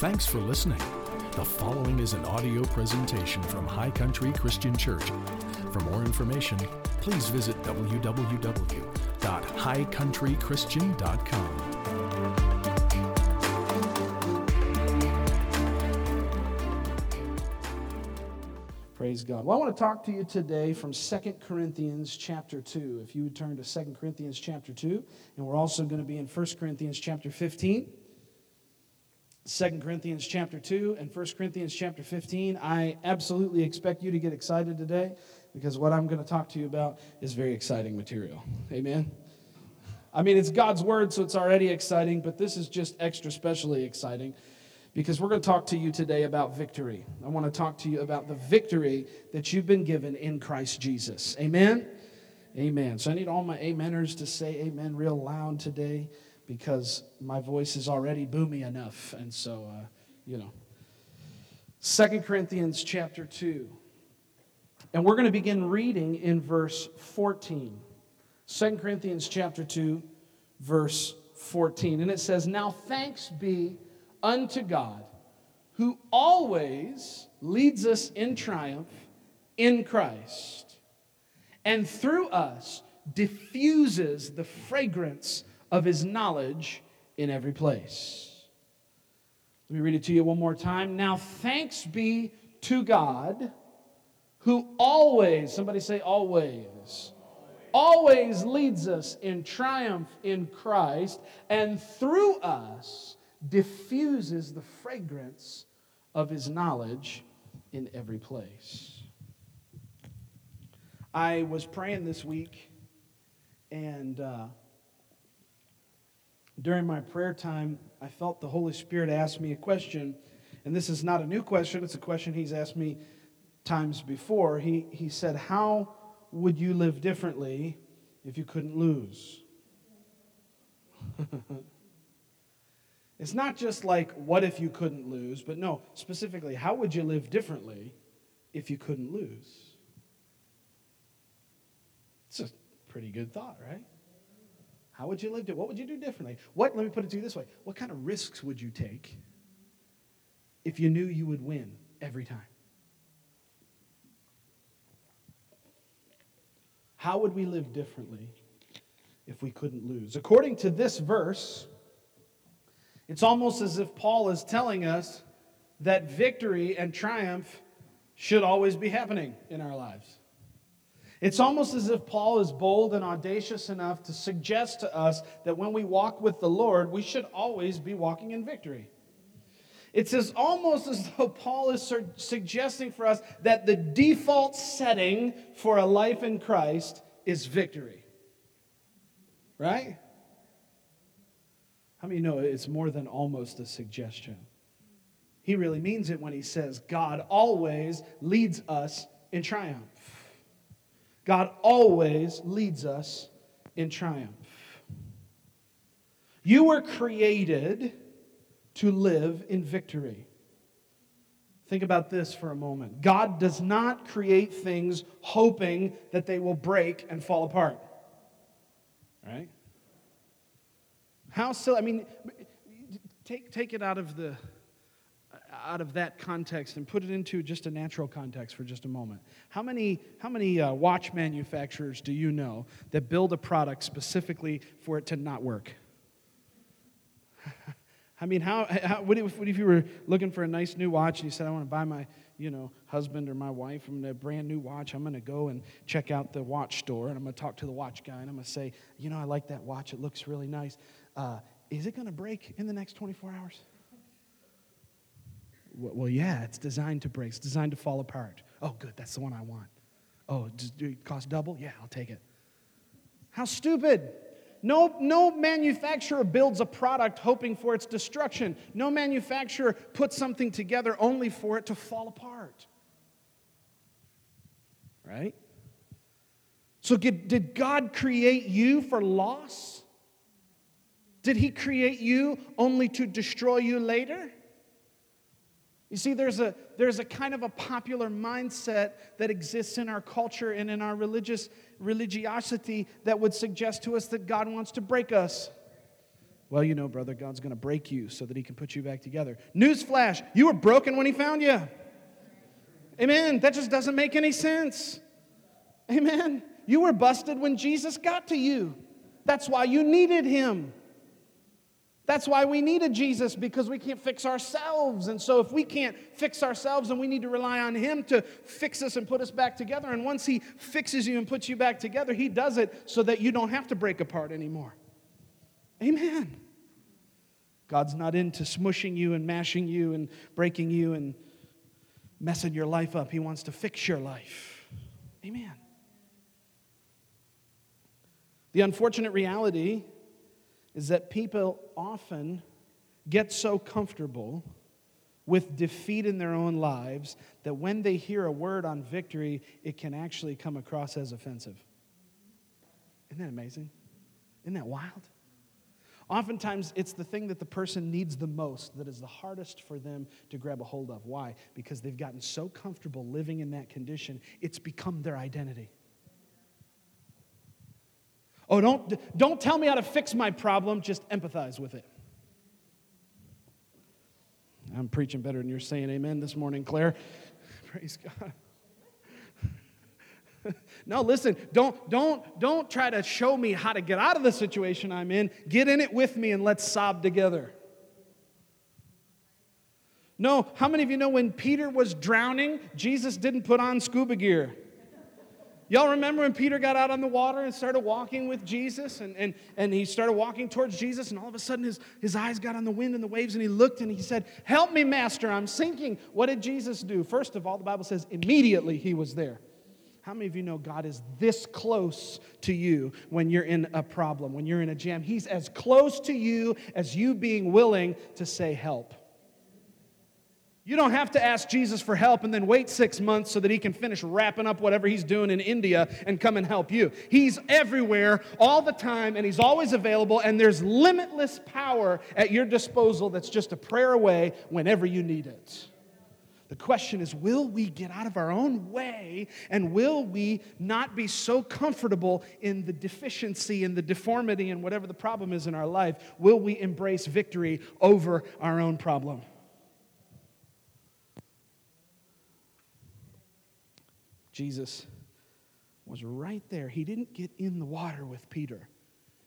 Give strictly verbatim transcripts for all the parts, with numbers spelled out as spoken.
Thanks for listening. The following is an audio presentation from High Country Christian Church. For more information, please visit w w w dot high country christian dot com. Praise God. Well, I want to talk to you today from Second Corinthians chapter two. If you would turn to Second Corinthians chapter two, and we're also going to be in First Corinthians chapter fifteen. Second Corinthians chapter two and First Corinthians chapter fifteen. I absolutely expect you to get excited today because what I'm going to talk to you about is very exciting material. Amen? I mean, it's God's word, so it's already exciting, but this is just extra specially exciting, because we're going to talk to you today about victory. I want to talk to you about the victory that you've been given in Christ Jesus. Amen? Amen. So I need all my ameners to say amen real loud today, because my voice is already boomy enough. And so, uh, you know. Second Corinthians chapter two. And we're going to begin reading in verse fourteen. Second Corinthians chapter two, verse fourteen. And it says, "Now thanks be unto God, who always leads us in triumph in Christ, and through us diffuses the fragrance of his knowledge in every place." Let me read it to you one more time. "Now thanks be to God, who always," somebody say always, always, always leads us in triumph in Christ, and through us diffuses the fragrance of his knowledge in every place." I was praying this week, and uh, during my prayer time, I felt the Holy Spirit ask me a question, and this is not a new question, it's a question he's asked me times before. He, he said, "How would you live differently if you couldn't lose?" It's not just like, what if you couldn't lose? But no, specifically, how would you live differently if you couldn't lose? It's a pretty good thought, right? How would you live differently? What would you do differently? What, let me put it to you this way. What kind of risks would you take if you knew you would win every time? How would we live differently if we couldn't lose? According to this verse, it's almost as if Paul is telling us that victory and triumph should always be happening in our lives. It's almost as if Paul is bold and audacious enough to suggest to us that when we walk with the Lord, we should always be walking in victory. It's as almost as though Paul is su- suggesting for us that the default setting for a life in Christ is victory. Right? How many know it's more than almost a suggestion? He really means it when he says God always leads us in triumph. God always leads us in triumph. You were created to live in victory. Think about this for a moment. God does not create things hoping that they will break and fall apart. Right? How silly! I mean, take take it out of the out of that context and put it into just a natural context for just a moment. How many how many uh, watch manufacturers do you know that build a product specifically for it to not work? I mean, how, how what if, what if you were looking for a nice new watch and you said, "I want to buy my you know husband or my wife from a brand new watch. I'm going to go and check out the watch store, and I'm going to talk to the watch guy, and I'm going to say, you know, I like that watch. It looks really nice. Uh, is it going to break in the next twenty-four hours? Well, yeah, it's designed to break. It's designed to fall apart. Oh, good, that's the one I want. Oh, does it cost double? Yeah, I'll take it. How stupid. No, no manufacturer builds a product hoping for its destruction. No manufacturer puts something together only for it to fall apart. Right? So did God create you for loss? Did he create you only to destroy you later? You see, there's a, there's a kind of a popular mindset that exists in our culture and in our religious religiosity that would suggest to us that God wants to break us. Well, you know, brother, God's going to break you so that he can put you back together. Newsflash, you were broken when he found you. Amen. That just doesn't make any sense. Amen. You were busted when Jesus got to you. That's why you needed him. That's why we needed Jesus, because we can't fix ourselves. And so if we can't fix ourselves, then we need to rely on him to fix us and put us back together. And once he fixes you and puts you back together, he does it so that you don't have to break apart anymore. Amen. God's not into smushing you and mashing you and breaking you and messing your life up. He wants to fix your life. Amen. The unfortunate reality is that people often get so comfortable with defeat in their own lives that when they hear a word on victory, it can actually come across as offensive. Isn't that amazing? Isn't that wild? Oftentimes, it's the thing that the person needs the most that is the hardest for them to grab a hold of. Why? Because they've gotten so comfortable living in that condition, it's become their identity. Oh, don't, don't tell me how to fix my problem. Just empathize with it. I'm preaching better than you're saying amen this morning, Claire. Praise God. No, listen, don't, don't, don't try to show me how to get out of the situation I'm in. Get in it with me and let's sob together. No, how many of you know when Peter was drowning, Jesus didn't put on scuba gear? Y'all remember when Peter got out on the water and started walking with Jesus, and, and, and he started walking towards Jesus, and all of a sudden his, his eyes got on the wind and the waves, and he looked and he said, "Help me, Master, I'm sinking." What did Jesus do? First of all, the Bible says immediately he was there. How many of you know God is this close to you when you're in a problem, when you're in a jam? He's as close to you as you being willing to say help. You don't have to ask Jesus for help and then wait six months so that he can finish wrapping up whatever he's doing in India and come and help you. He's everywhere all the time, and he's always available, and there's limitless power at your disposal that's just a prayer away whenever you need it. The question is, will we get out of our own way, and will we not be so comfortable in the deficiency and the deformity and whatever the problem is in our life? Will we embrace victory over our own problem? Jesus was right there. He didn't get in the water with Peter.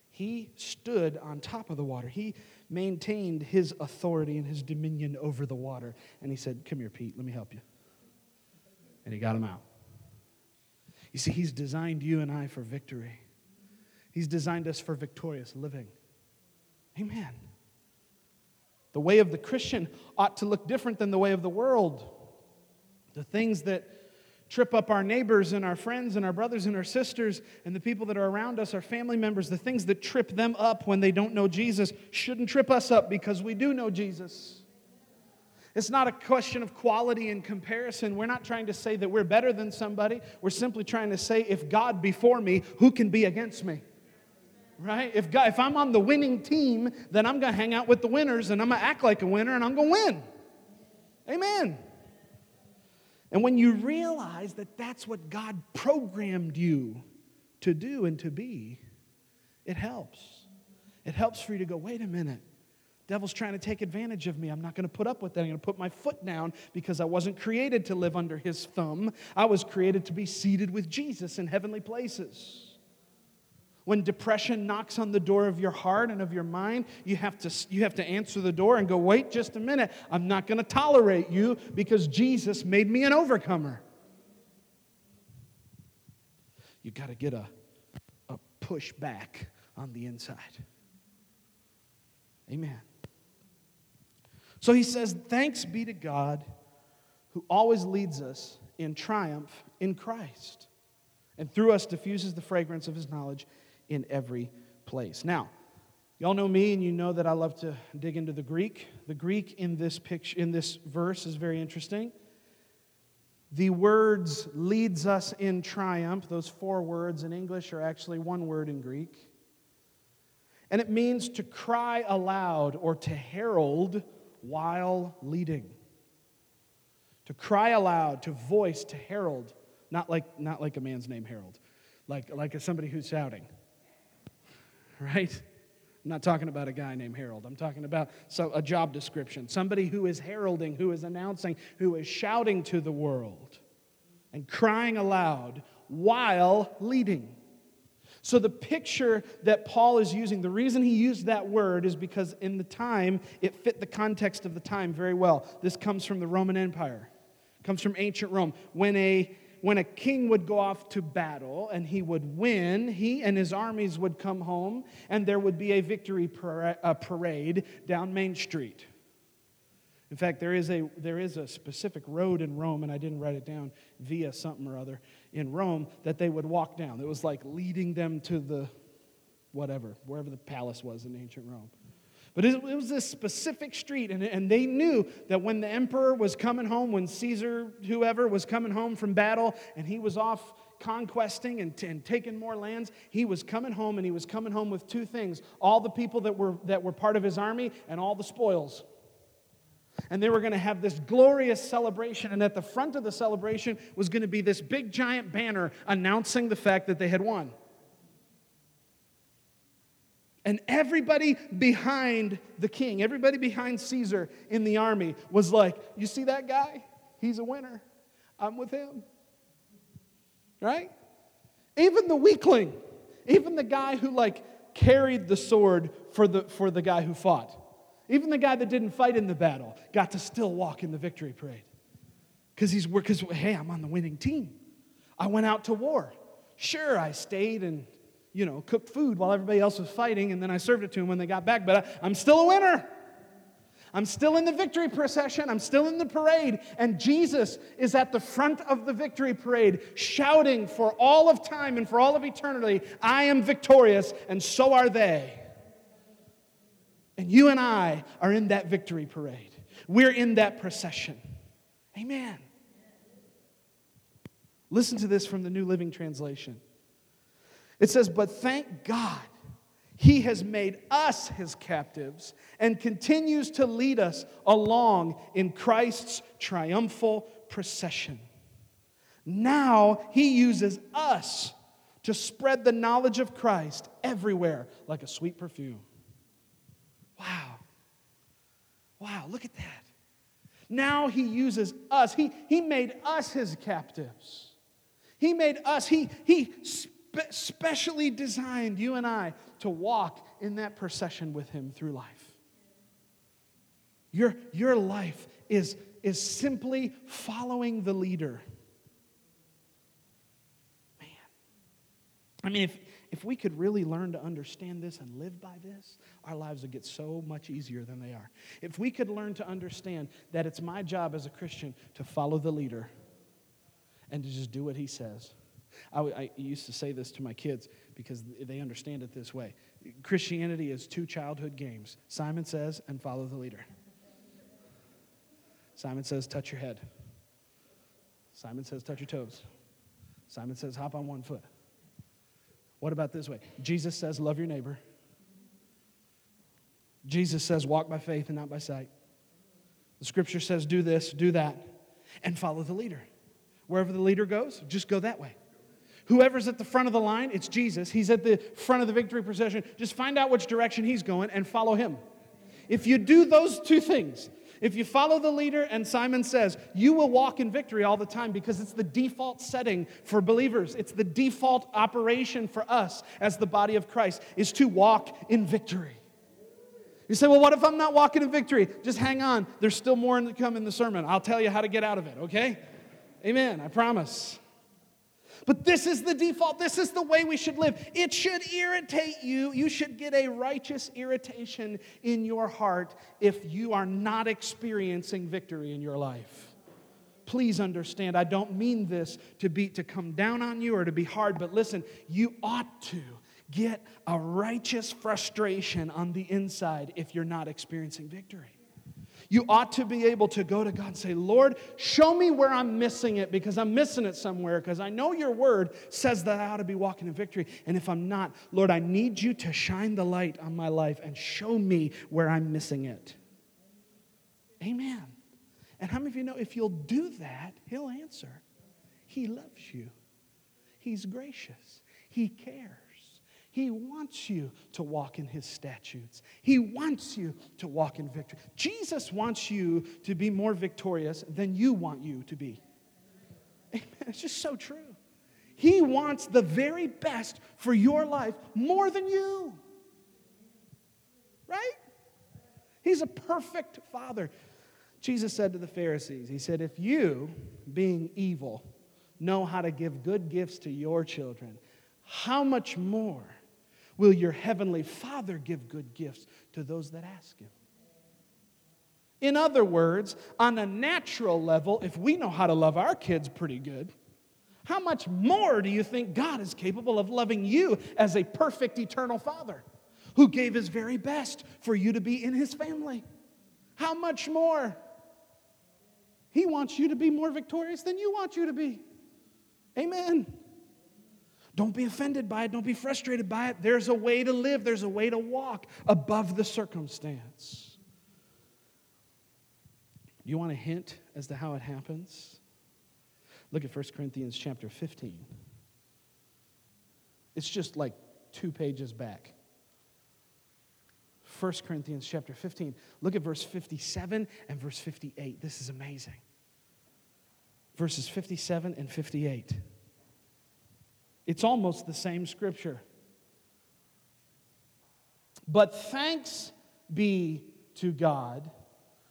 He stood on top of the water. He maintained his authority and his dominion over the water. And he said, "Come here, Pete, let me help you." And he got him out. You see, he's designed you and I for victory. He's designed us for victorious living. Amen. The way of the Christian ought to look different than the way of the world. The things that trip up our neighbors and our friends and our brothers and our sisters and the people that are around us, our family members, the things that trip them up when they don't know Jesus shouldn't trip us up, because we do know Jesus. It's not a question of quality and comparison. We're not trying to say that we're better than somebody. We're simply trying to say, if God be for me, who can be against me? Right? If God, if I'm on the winning team, then I'm going to hang out with the winners, and I'm going to act like a winner, and I'm going to win. Amen. And when you realize that that's what God programmed you to do and to be, it helps. It helps for you to go, wait a minute, devil's trying to take advantage of me. I'm not going to put up with that. I'm going to put my foot down, because I wasn't created to live under his thumb. I was created to be seated with Jesus in heavenly places. When depression knocks on the door of your heart and of your mind, you have to, you have to answer the door and go, wait just a minute, I'm not going to tolerate you, because Jesus made me an overcomer. You've got to get a, a push back on the inside. Amen. So he says, thanks be to God who always leads us in triumph in Christ, and through us diffuses the fragrance of his knowledge in every place. Now, y'all know me, and you know that I love to dig into the Greek. The Greek in this picture, in this verse, is very interesting. The words "leads us in triumph," those four words in English are actually one word in Greek. And it means to cry aloud or to herald while leading. To cry aloud, to voice, to herald. Not like, not like a man's name, Harold. Like, like somebody who's shouting. Right? I'm not talking about a guy named Harold. I'm talking about so a job description, somebody who is heralding, who is announcing, who is shouting to the world and crying aloud while leading. So the picture that Paul is using, the reason he used that word is because in the time, it fit the context of the time very well. This comes from the Roman Empire. It comes from ancient Rome. When a, when a king would go off to battle and he would win, he and his armies would come home and there would be a victory parade down Main Street. In fact, there is a there is a specific road in Rome, and I didn't write it down, via something or other, in Rome that they would walk down. It was like leading them to the whatever, wherever the palace was in ancient Rome. But it, it was this specific street, and, and they knew that when the emperor was coming home, when Caesar, whoever, was coming home from battle, and he was off conquesting and, and taking more lands, he was coming home, and he was coming home with two things, all the people that were that were part of his army and all the spoils. And they were going to have this glorious celebration, and at the front of the celebration was going to be this big giant banner announcing the fact that they had won. And everybody behind the king, everybody behind Caesar in the army was like, you see that guy? He's a winner. I'm with him. Right? Even the weakling, even the guy who like carried the sword for the, for the guy who fought. Even the guy that didn't fight in the battle got to still walk in the victory parade. Because he's, because hey, I'm on the winning team. I went out to war. Sure, I stayed and, you know, cooked food while everybody else was fighting, and then I served it to them when they got back, but I, I'm still a winner. I'm still in the victory procession. I'm still in the parade. And Jesus is at the front of the victory parade shouting for all of time and for all of eternity, I am victorious, and so are they. And you and I are in that victory parade. We're in that procession. Amen. Listen to this from the New Living Translation. It says, but thank God he has made us his captives and continues to lead us along in Christ's triumphal procession. Now he uses us to spread the knowledge of Christ everywhere like a sweet perfume. Wow. Wow, look at that. Now he uses us. He, he made us his captives. He made us. He, he spe- specially designed you and I to walk in that procession with him through life. Your, your life is, is simply following the leader. Man. I mean, if... If we could really learn to understand this and live by this, our lives would get so much easier than they are. If we could learn to understand that it's my job as a Christian to follow the leader and to just do what he says. I, I used to say this to my kids because they understand it this way. Christianity is two childhood games. Simon Says and Follow the Leader. Simon Says, touch your head. Simon Says, touch your toes. Simon Says, hop on one foot. What about this way? Jesus says, love your neighbor. Jesus says, walk by faith and not by sight. The scripture says, do this, do that, and follow the leader. Wherever the leader goes, just go that way. Whoever's at the front of the line, it's Jesus. He's at the front of the victory procession. Just find out which direction he's going and follow him. If you do those two things, if you follow the leader and Simon Says, you will walk in victory all the time because it's the default setting for believers. It's the default operation for us as the body of Christ is to walk in victory. You say, well, what if I'm not walking in victory? Just hang on. There's still more to come in the sermon. I'll tell you how to get out of it, okay? Amen. I promise. But this is the default. This is the way we should live. It should irritate you. You should get a righteous irritation in your heart if you are not experiencing victory in your life. Please understand, I don't mean this to be to come down on you or to be hard, but listen, you ought to get a righteous frustration on the inside if you're not experiencing victory. You ought to be able to go to God and say, Lord, show me where I'm missing it because I'm missing it somewhere because I know your word says that I ought to be walking in victory. And if I'm not, Lord, I need you to shine the light on my life and show me where I'm missing it. Amen. And how many of you know if you'll do that, he'll answer. He loves you. He's gracious. He cares. He wants you to walk in his statutes. He wants you to walk in victory. Jesus wants you to be more victorious than you want you to be. Amen. It's just so true. He wants the very best for your life more than you. Right? He's a perfect father. Jesus said to the Pharisees, he said, if you, being evil, know how to give good gifts to your children, how much more will your heavenly Father give good gifts to those that ask him? In other words, on a natural level, if we know how to love our kids pretty good, how much more do you think God is capable of loving you as a perfect eternal Father who gave his very best for you to be in his family? How much more? He wants you to be more victorious than you want you to be. Amen. Don't be offended by it. Don't be frustrated by it. There's a way to live. There's a way to walk above the circumstance. Do you want a hint as to how it happens? Look at First Corinthians chapter fifteen. It's just like two pages back. First Corinthians chapter fifteen. Look at verse fifty-seven and verse fifty-eight. This is amazing. Verses fifty-seven and fifty-eight. It's almost the same scripture. But thanks be to God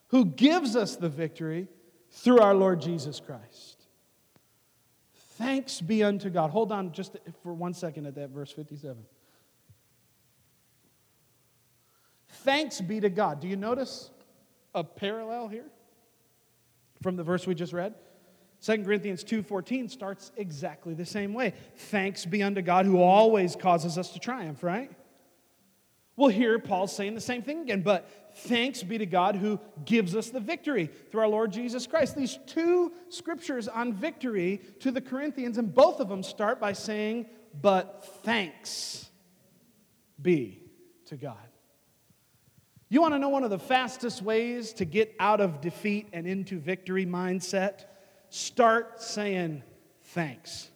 who gives us the victory through our Lord Jesus Christ. Thanks be unto God. Hold on just for one second at that verse fifty-seven. Thanks be to God. Do you notice a parallel here from the verse we just read? Second Corinthians two fourteen starts exactly the same way. Thanks be unto God who always causes us to triumph, right? Well, here Paul's saying the same thing again, but thanks be to God who gives us the victory through our Lord Jesus Christ. These two scriptures on victory to the Corinthians, and both of them start by saying, but thanks be to God. You want to know one of the fastest ways to get out of defeat and into victory mindset? Start saying thanks.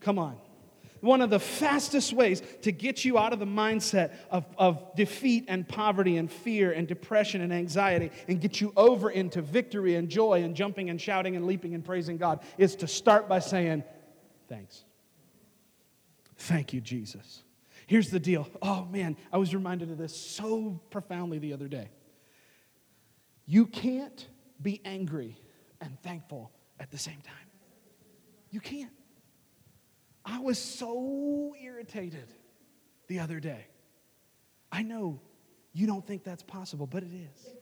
Come on. One of the fastest ways to get you out of the mindset of, of defeat and poverty and fear and depression and anxiety and get you over into victory and joy and jumping and shouting and leaping and praising God is to start by saying thanks. Thank you, Jesus. Here's the deal. Oh, man, I was reminded of this so profoundly the other day. You can't be angry and thankful at the same time. You can't. I was so irritated the other day. I know you don't think that's possible, but it is.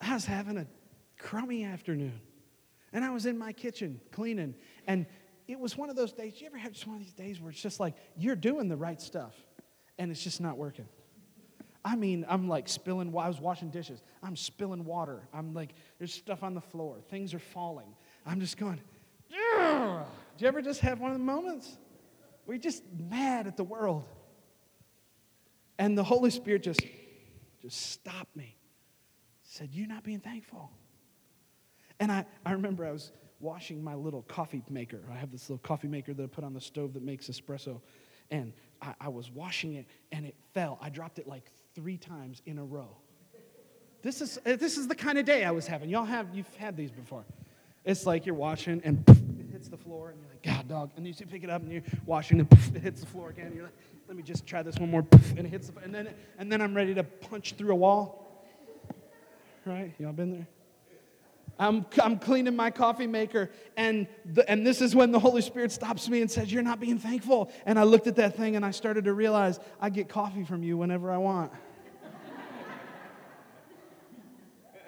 I was having a crummy afternoon, and I was in my kitchen cleaning, and it was one of those days. You ever have just one of these days where it's just like, you're doing the right stuff, and it's just not working? I mean, I'm like spilling, I was washing dishes. I'm spilling water. I'm like, there's stuff on the floor. Things are falling. I'm just going, yeah. Do you ever just have one of the moments where you're just mad at the world? And the Holy Spirit just, just stopped me. Said, you're not being thankful. And I, I remember I was washing my little coffee maker. I have this little coffee maker that I put on the stove that makes espresso. And I, I was washing it, and it fell. I dropped it like three times in a row. This is this is the kind of day I was having. Y'all have, you've had these before. It's like you're washing, and poof, it hits the floor, and you're like, God, dog. And you pick it up, and you're washing, and poof, it hits the floor again. And you're like, let me just try this one more, poof, and it hits the floor. And then, and then I'm ready to punch through a wall. Right? Y'all been there? I'm, I'm cleaning my coffee maker, and the, and this is when the Holy Spirit stops me and says, you're not being thankful. And I looked at that thing, and I started to realize, I get coffee from you whenever I want.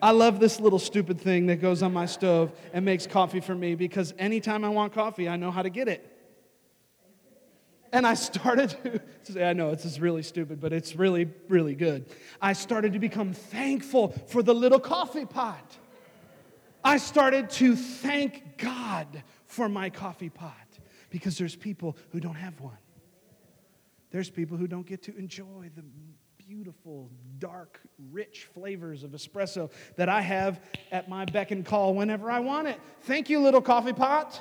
I love this little stupid thing that goes on my stove and makes coffee for me, because anytime I want coffee, I know how to get it. And I started to, I know this is really stupid, but it's really, really good. I started to become thankful for the little coffee pot. I started to thank God for my coffee pot, because there's people who don't have one. There's people who don't get to enjoy the beautiful, dark, rich flavors of espresso that I have at my beck and call whenever I want it. Thank you, little coffee pot.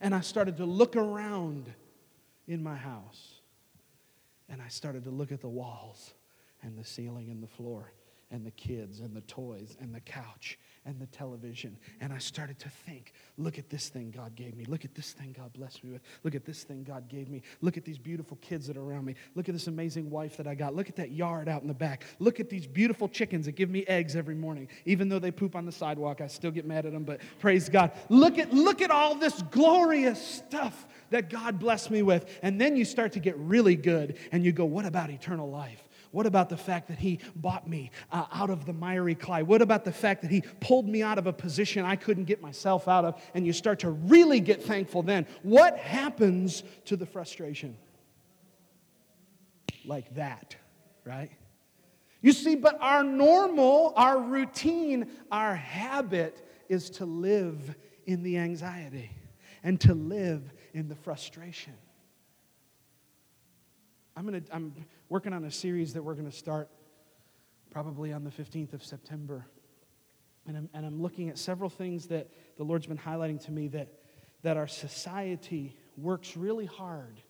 And I started to look around in my house. And I started to look at the walls and the ceiling and the floor and the kids and the toys and the couch and the television. And I started to think, look at this thing God gave me. Look at this thing God blessed me with. Look at this thing God gave me. Look at these beautiful kids that are around me. Look at this amazing wife that I got. Look at that yard out in the back. Look at these beautiful chickens that give me eggs every morning. Even though they poop on the sidewalk, I still get mad at them, but praise God. Look at, look at all this glorious stuff that God blessed me with. And then you start to get really good, and you go, what about eternal life? What about the fact that he bought me uh, out of the miry clay? What about the fact that he pulled me out of a position I couldn't get myself out of? And you start to really get thankful then. What happens to the frustration? Like that, right? You see, but our normal, our routine, our habit is to live in the anxiety and to live in the frustration. I'm gonna, I'm working on a series that we're going to start probably on the fifteenth of September. And I'm, and I'm looking at several things that the Lord's been highlighting to me that, that our society works really hard.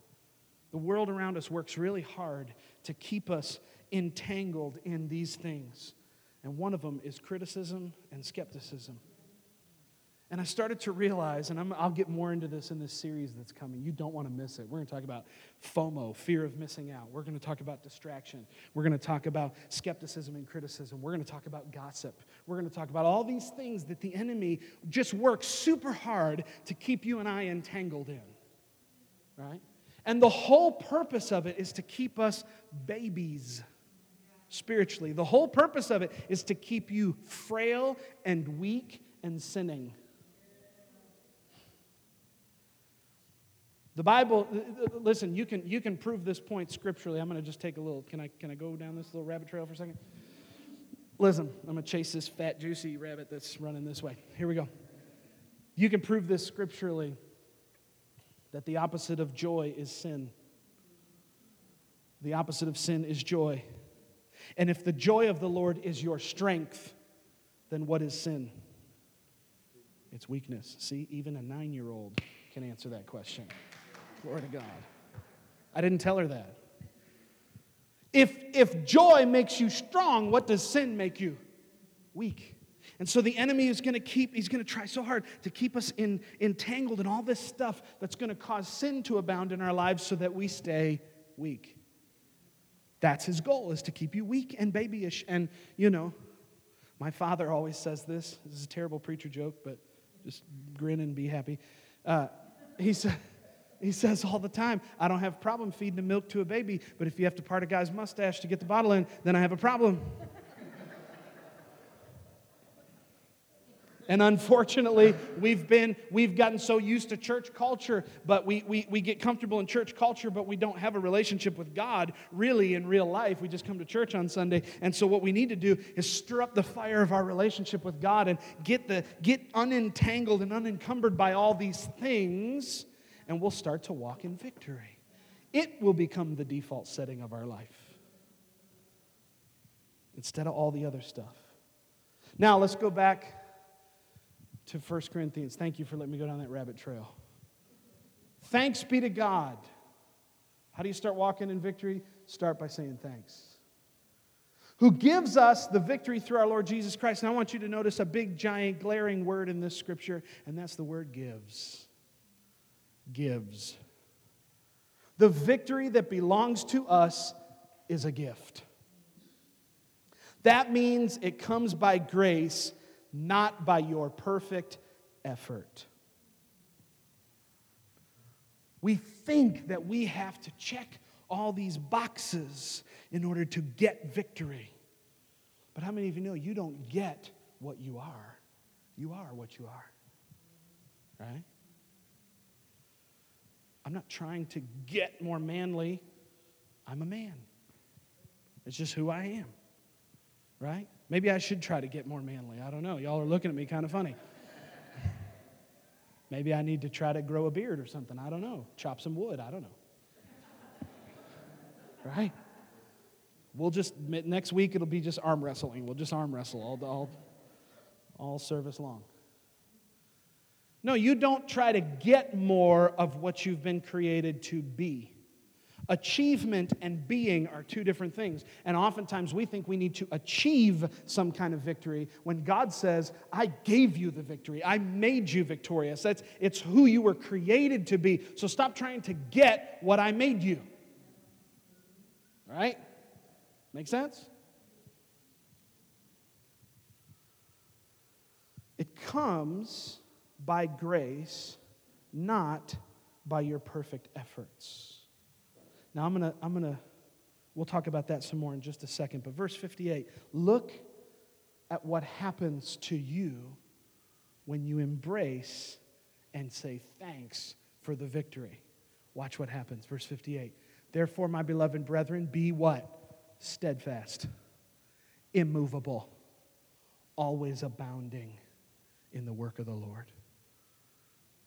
The world around us works really hard to keep us entangled in these things. And one of them is criticism and skepticism. And I started to realize, and I'm, I'll get more into this in this series that's coming. You don't want to miss it. We're going to talk about FOMO, fear of missing out. We're going to talk about distraction. We're going to talk about skepticism and criticism. We're going to talk about gossip. We're going to talk about all these things that the enemy just works super hard to keep you and I entangled in, right? And the whole purpose of it is to keep us babies spiritually. The whole purpose of it is to keep you frail and weak and sinning. The Bible, listen, you can you can prove this point scripturally. I'm going to just take a little, can I can I go down this little rabbit trail for a second? Listen, I'm going to chase this fat, juicy rabbit that's running this way. Here we go. You can prove this scripturally, that the opposite of joy is sin. The opposite of sin is joy. And if the joy of the Lord is your strength, then what is sin? It's weakness. See, even a nine-year-old can answer that question. Glory to God. I didn't tell her that. If, if joy makes you strong, what does sin make you? Weak. And so the enemy is going to keep, he's going to try so hard to keep us in, entangled in all this stuff that's going to cause sin to abound in our lives so that we stay weak. That's his goal, is to keep you weak and babyish. And, you know, my father always says this. This is a terrible preacher joke, but just grin and be happy. Uh, he said, he says all the time, I don't have a problem feeding the milk to a baby, but if you have to part a guy's mustache to get the bottle in, then I have a problem. And unfortunately, we've been, we've gotten so used to church culture, but we, we, we get comfortable in church culture, but we don't have a relationship with God really in real life. We just come to church on Sunday. And so what we need to do is stir up the fire of our relationship with God and get the get unentangled and unencumbered by all these things, and we'll start to walk in victory. It will become the default setting of our life instead of all the other stuff. Now let's go back to First Corinthians. Thank you for letting me go down that rabbit trail. Thanks be to God. How do you start walking in victory? Start by saying thanks. Who gives us the victory through our Lord Jesus Christ. And I want you to notice a big, giant, glaring word in this scripture, and that's the word gives. Gives. The victory that belongs to us is a gift. That means it comes by grace, not by your perfect effort. We think that we have to check all these boxes in order to get victory. But how many of you know you don't get what you are? You are what you are. Right? I'm not trying to get more manly. I'm a man. It's just who I am. Right? Maybe I should try to get more manly. I don't know. Y'all are looking at me kind of funny. Maybe I need to try to grow a beard or something. I don't know. Chop some wood. I don't know. Right? We'll just, next week it'll be just arm wrestling. We'll just arm wrestle all all, all service long. No, you don't try to get more of what you've been created to be. Achievement and being are two different things. And oftentimes we think we need to achieve some kind of victory when God says, I gave you the victory. I made you victorious. That's, it's who you were created to be. So stop trying to get what I made you. All right? Make sense? It comes by grace, not by your perfect efforts. Now, I'm going to, I'm going to, we'll talk about that some more in just a second. But verse fifty-eight, look at what happens to you when you embrace and say thanks for the victory. Watch what happens. Verse fifty-eight, therefore, my beloved brethren, be what? Steadfast, immovable, always abounding in the work of the Lord.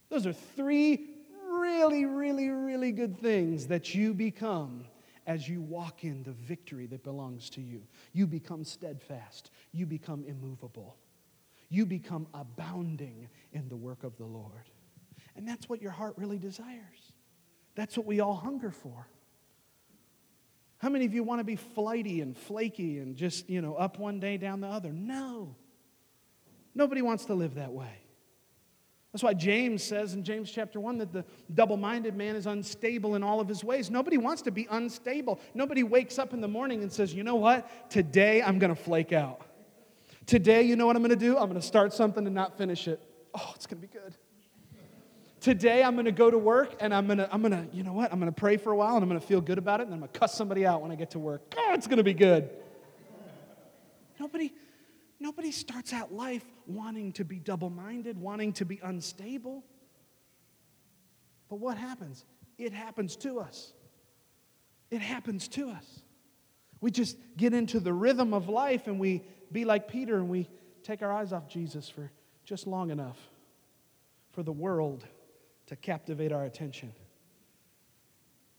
Those are three really, really, really good things that you become as you walk in the victory that belongs to you. You become steadfast. You become immovable. You become abounding in the work of the Lord. And that's what your heart really desires. That's what we all hunger for. How many of you want to be flighty and flaky and just, you know, up one day, down the other? No. Nobody wants to live that way. That's why James says in James chapter one that the double-minded man is unstable in all of his ways. Nobody wants to be unstable. Nobody wakes up in the morning and says, you know what? Today I'm going to flake out. Today, you know what I'm going to do? I'm going to start something and not finish it. Oh, it's going to be good. Today I'm going to go to work and I'm going to, I'm going to, you know what? I'm going to pray for a while and I'm going to feel good about it and I'm going to cuss somebody out when I get to work. Oh, it's going to be good. Nobody... Nobody starts out life wanting to be double-minded, wanting to be unstable. But what happens? It happens to us. It happens to us. We just get into the rhythm of life and we be like Peter and we take our eyes off Jesus for just long enough for the world to captivate our attention.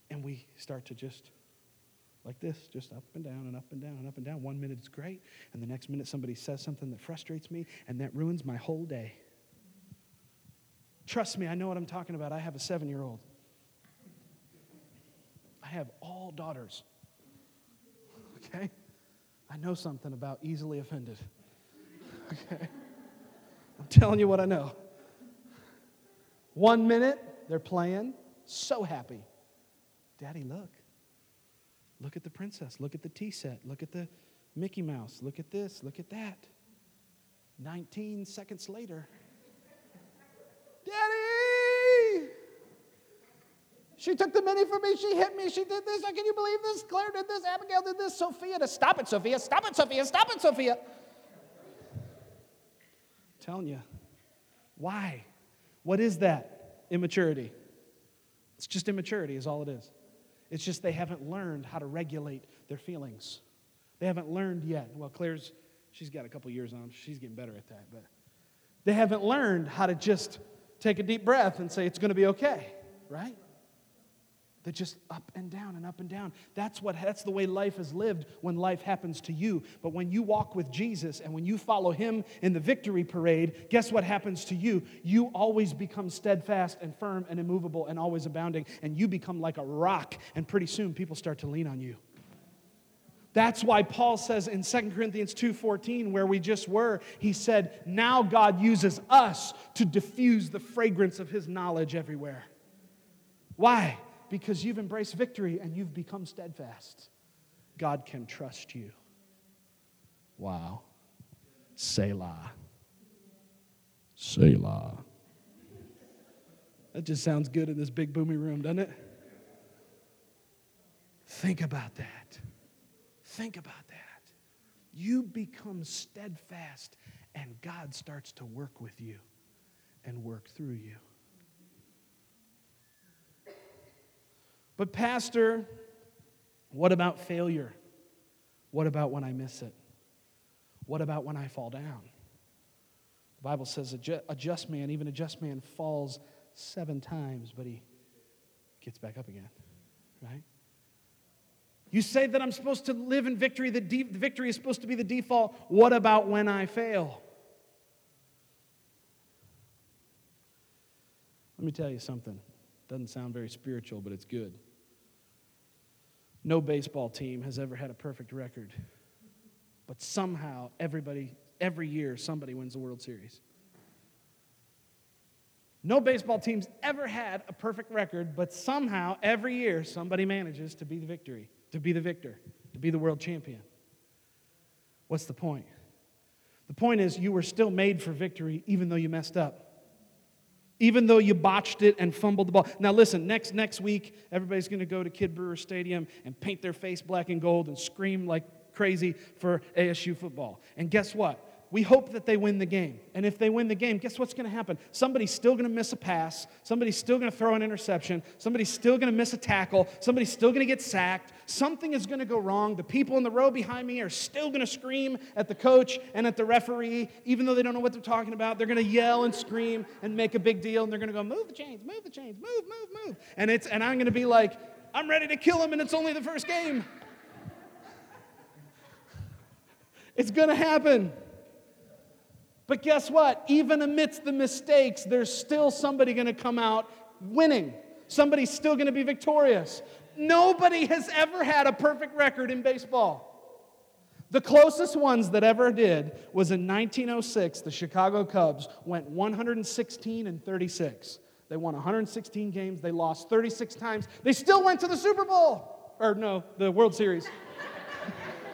And we start to just... like this, just up and down and up and down and up and down. One minute it's great, and the next minute somebody says something that frustrates me, and that ruins my whole day. Trust me, I know what I'm talking about. I have a seven-year-old. I have all daughters. Okay? I know something about easily offended. Okay? I'm telling you what I know. One minute, they're playing, so happy. Daddy, look. Look at the princess. Look at the tea set. Look at the Mickey Mouse. Look at this. Look at that. nineteen seconds later. Daddy! She took the mini from me. She hit me. She did this. Oh, can you believe this? Claire did this. Abigail did this. Sophia did. Stop it, Sophia. Stop it, Sophia. Stop it, Sophia. I'm telling you. Why? What is that? Immaturity. It's just immaturity is all it is. It's just they haven't learned how to regulate their feelings. They haven't learned yet. Well, Claire's, she's got a couple years on. She's getting better at that. But they haven't learned how to just take a deep breath and say, it's going to be okay, right? They're just up and down and up and down. That's what. That's the way life is lived when life happens to you. But when you walk with Jesus and when you follow Him in the victory parade, guess what happens to you? You always become steadfast and firm and immovable and always abounding, and you become like a rock, and pretty soon people start to lean on you. That's why Paul says in Second Corinthians two fourteen, where we just were, he said, now God uses us to diffuse the fragrance of His knowledge everywhere. Why? Because you've embraced victory and you've become steadfast. God can trust you. Wow. Selah. Selah. That just sounds good in this big, boomy room, doesn't it? Think about that. Think about that. You become steadfast and God starts to work with you and work through you. But pastor, what about failure? What about when I miss it? What about when I fall down? The Bible says a, ju- a just man, even a just man, falls seven times, but he gets back up again, right? You say that I'm supposed to live in victory. The de- victory is supposed to be the default. What about when I fail? Let me tell you something. Doesn't sound very spiritual, but it's good. No baseball team has ever had a perfect record. But somehow, everybody, every year, somebody wins the World Series. No baseball team's ever had a perfect record, but somehow, every year, somebody manages to be the victory, to be the victor, to be the world champion. What's the point? The point is you were still made for victory even though you messed up. Even though you botched it and fumbled the ball. Now listen, next next week, everybody's going to go to Kid Brewer Stadium and paint their face black and gold and scream like crazy for A S U football. And guess what? We hope that they win the game. And if they win the game, guess what's going to happen? Somebody's still going to miss a pass. Somebody's still going to throw an interception. Somebody's still going to miss a tackle. Somebody's still going to get sacked. Something is going to go wrong. The people in the row behind me are still going to scream at the coach and at the referee, even though they don't know what they're talking about. They're going to yell and scream and make a big deal, and they're going to go, move the chains, move the chains, move, move, move. And it's and I'm going to be like, I'm ready to kill him, and it's only the first game. It's going to happen. But guess what? Even amidst the mistakes, there's still somebody going to come out winning. Somebody's still going to be victorious. Nobody has ever had a perfect record in baseball. The closest ones that ever did was in nineteen oh six, the Chicago Cubs went one hundred sixteen and thirty-six. They won one hundred sixteen games. They lost thirty-six times. They still went to the Super Bowl. Or no, the World Series.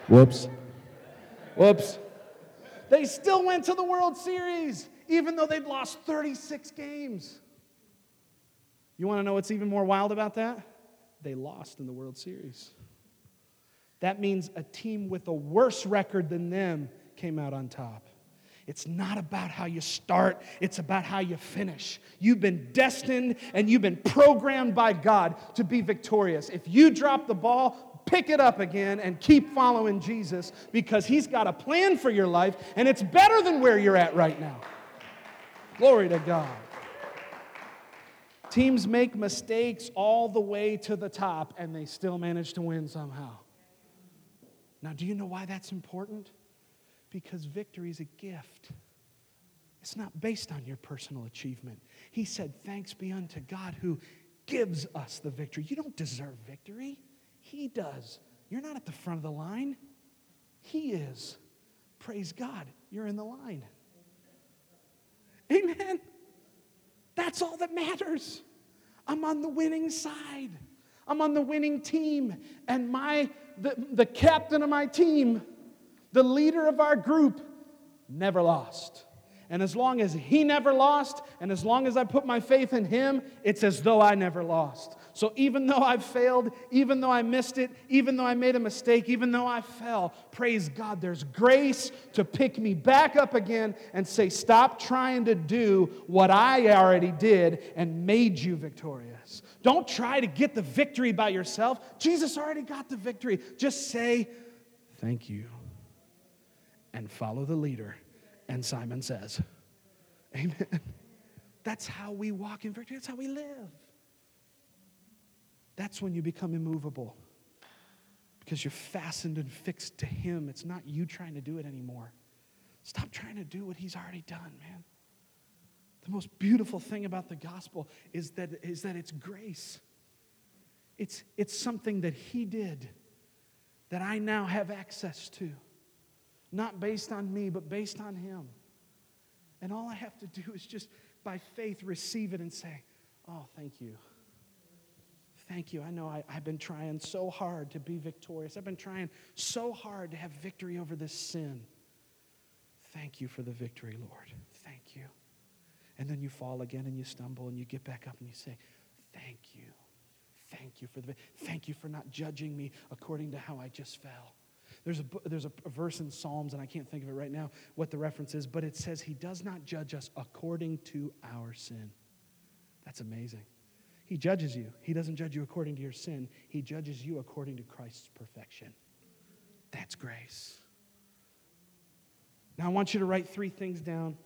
Whoops. Whoops. They still went to the World Series, even though they'd lost thirty-six games. You want to know what's even more wild about that? They lost in the World Series. That means a team with a worse record than them came out on top. It's not about how you start. It's about how you finish. You've been destined and you've been programmed by God to be victorious. If you drop the ball, pick it up again and keep following Jesus, because he's got a plan for your life, and it's better than where you're at right now. Glory to God. Teams make mistakes all the way to the top, and they still manage to win somehow. Now, do you know why that's important? Because victory is a gift. It's not based on your personal achievement. He said, thanks be unto God who gives us the victory. You don't deserve victory. He does. You're not at the front of the line. He is. Praise God, you're in the line. Amen. That's all that matters. I'm on the winning side. I'm on the winning team. And my the, the captain of my team, the leader of our group, never lost. And as long as he never lost, and as long as I put my faith in him, it's as though I never lost. So even though I've failed, even though I missed it, even though I made a mistake, even though I fell, praise God, there's grace to pick me back up again and say, stop trying to do what I already did and made you victorious. Don't try to get the victory by yourself. Jesus already got the victory. Just say, thank you, and follow the leader. And Simon says, amen. That's how we walk in victory. That's how we live. That's when you become immovable, because you're fastened and fixed to him. It's not you trying to do it anymore. Stop trying to do what he's already done, man. The most beautiful thing about the gospel is that, is that it's grace. It's, it's something that he did that I now have access to. Not based on me, but based on him. And all I have to do is just, by faith, receive it and say, oh, thank you. Thank you. I know I, I've been trying so hard to be victorious. I've been trying so hard to have victory over this sin. Thank you for the victory, Lord. Thank you. And then you fall again and you stumble and you get back up and you say, thank you. Thank you for the, thank you for not judging me according to how I just fell. There's a, there's a verse in Psalms, and I can't think of it right now what the reference is, but it says he does not judge us according to our sin. That's amazing. He judges you. He doesn't judge you according to your sin. He judges you according to Christ's perfection. That's grace. Now I want you to write three things down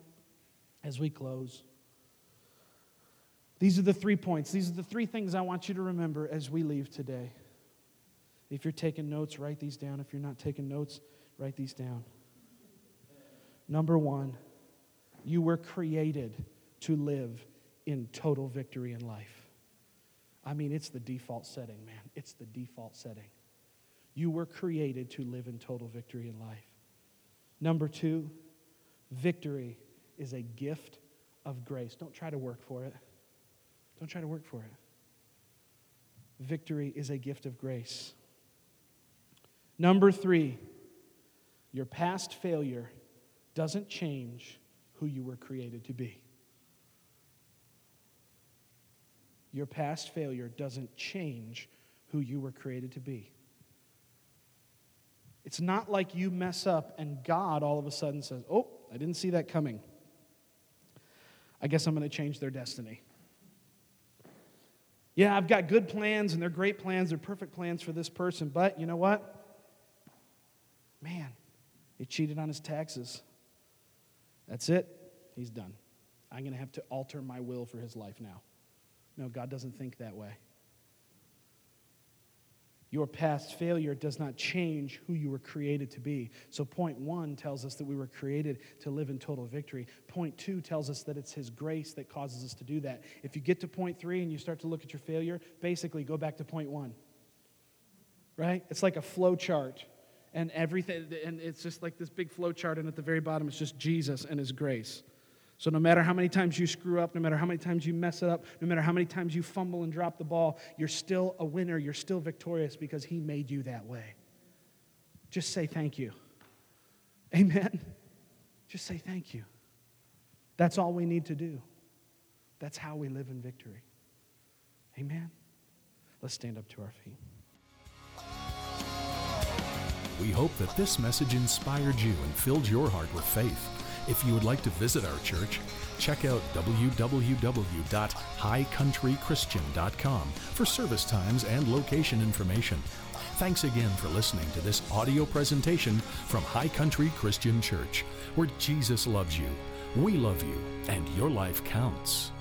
as we close. These are the three points. These are the three things I want you to remember as we leave today. If you're taking notes, write these down. If you're not taking notes, write these down. Number one, you were created to live in total victory in life. I mean, it's the default setting, man. It's the default setting. You were created to live in total victory in life. Number two, victory is a gift of grace. Don't try to work for it. Don't try to work for it. Victory is a gift of grace. Number three, your past failure doesn't change who you were created to be. Your past failure doesn't change who you were created to be. It's not like you mess up and God all of a sudden says, oh, I didn't see that coming. I guess I'm going to change their destiny. Yeah, I've got good plans, and they're great plans. They're perfect plans for this person. But you know what? Man, he cheated on his taxes. That's it. He's done. I'm going to have to alter my will for his life now. No, God doesn't think that way. Your past failure does not change who you were created to be. So point one tells us that we were created to live in total victory. Point two tells us that it's His grace that causes us to do that. If you get to point three and you start to look at your failure, basically go back to point one. Right? It's like a flow chart and everything, and it's just like this big flow chart, and at the very bottom it's just Jesus and His grace. So no matter how many times you screw up, no matter how many times you mess it up, no matter how many times you fumble and drop the ball, you're still a winner, you're still victorious because He made you that way. Just say thank you. Amen? Just say thank you. That's all we need to do. That's how we live in victory. Amen? Let's stand up to our feet. We hope that this message inspired you and filled your heart with faith. If you would like to visit our church, check out w w w dot high country christian dot com for service times and location information. Thanks again for listening to this audio presentation from High Country Christian Church, where Jesus loves you, we love you, and your life counts.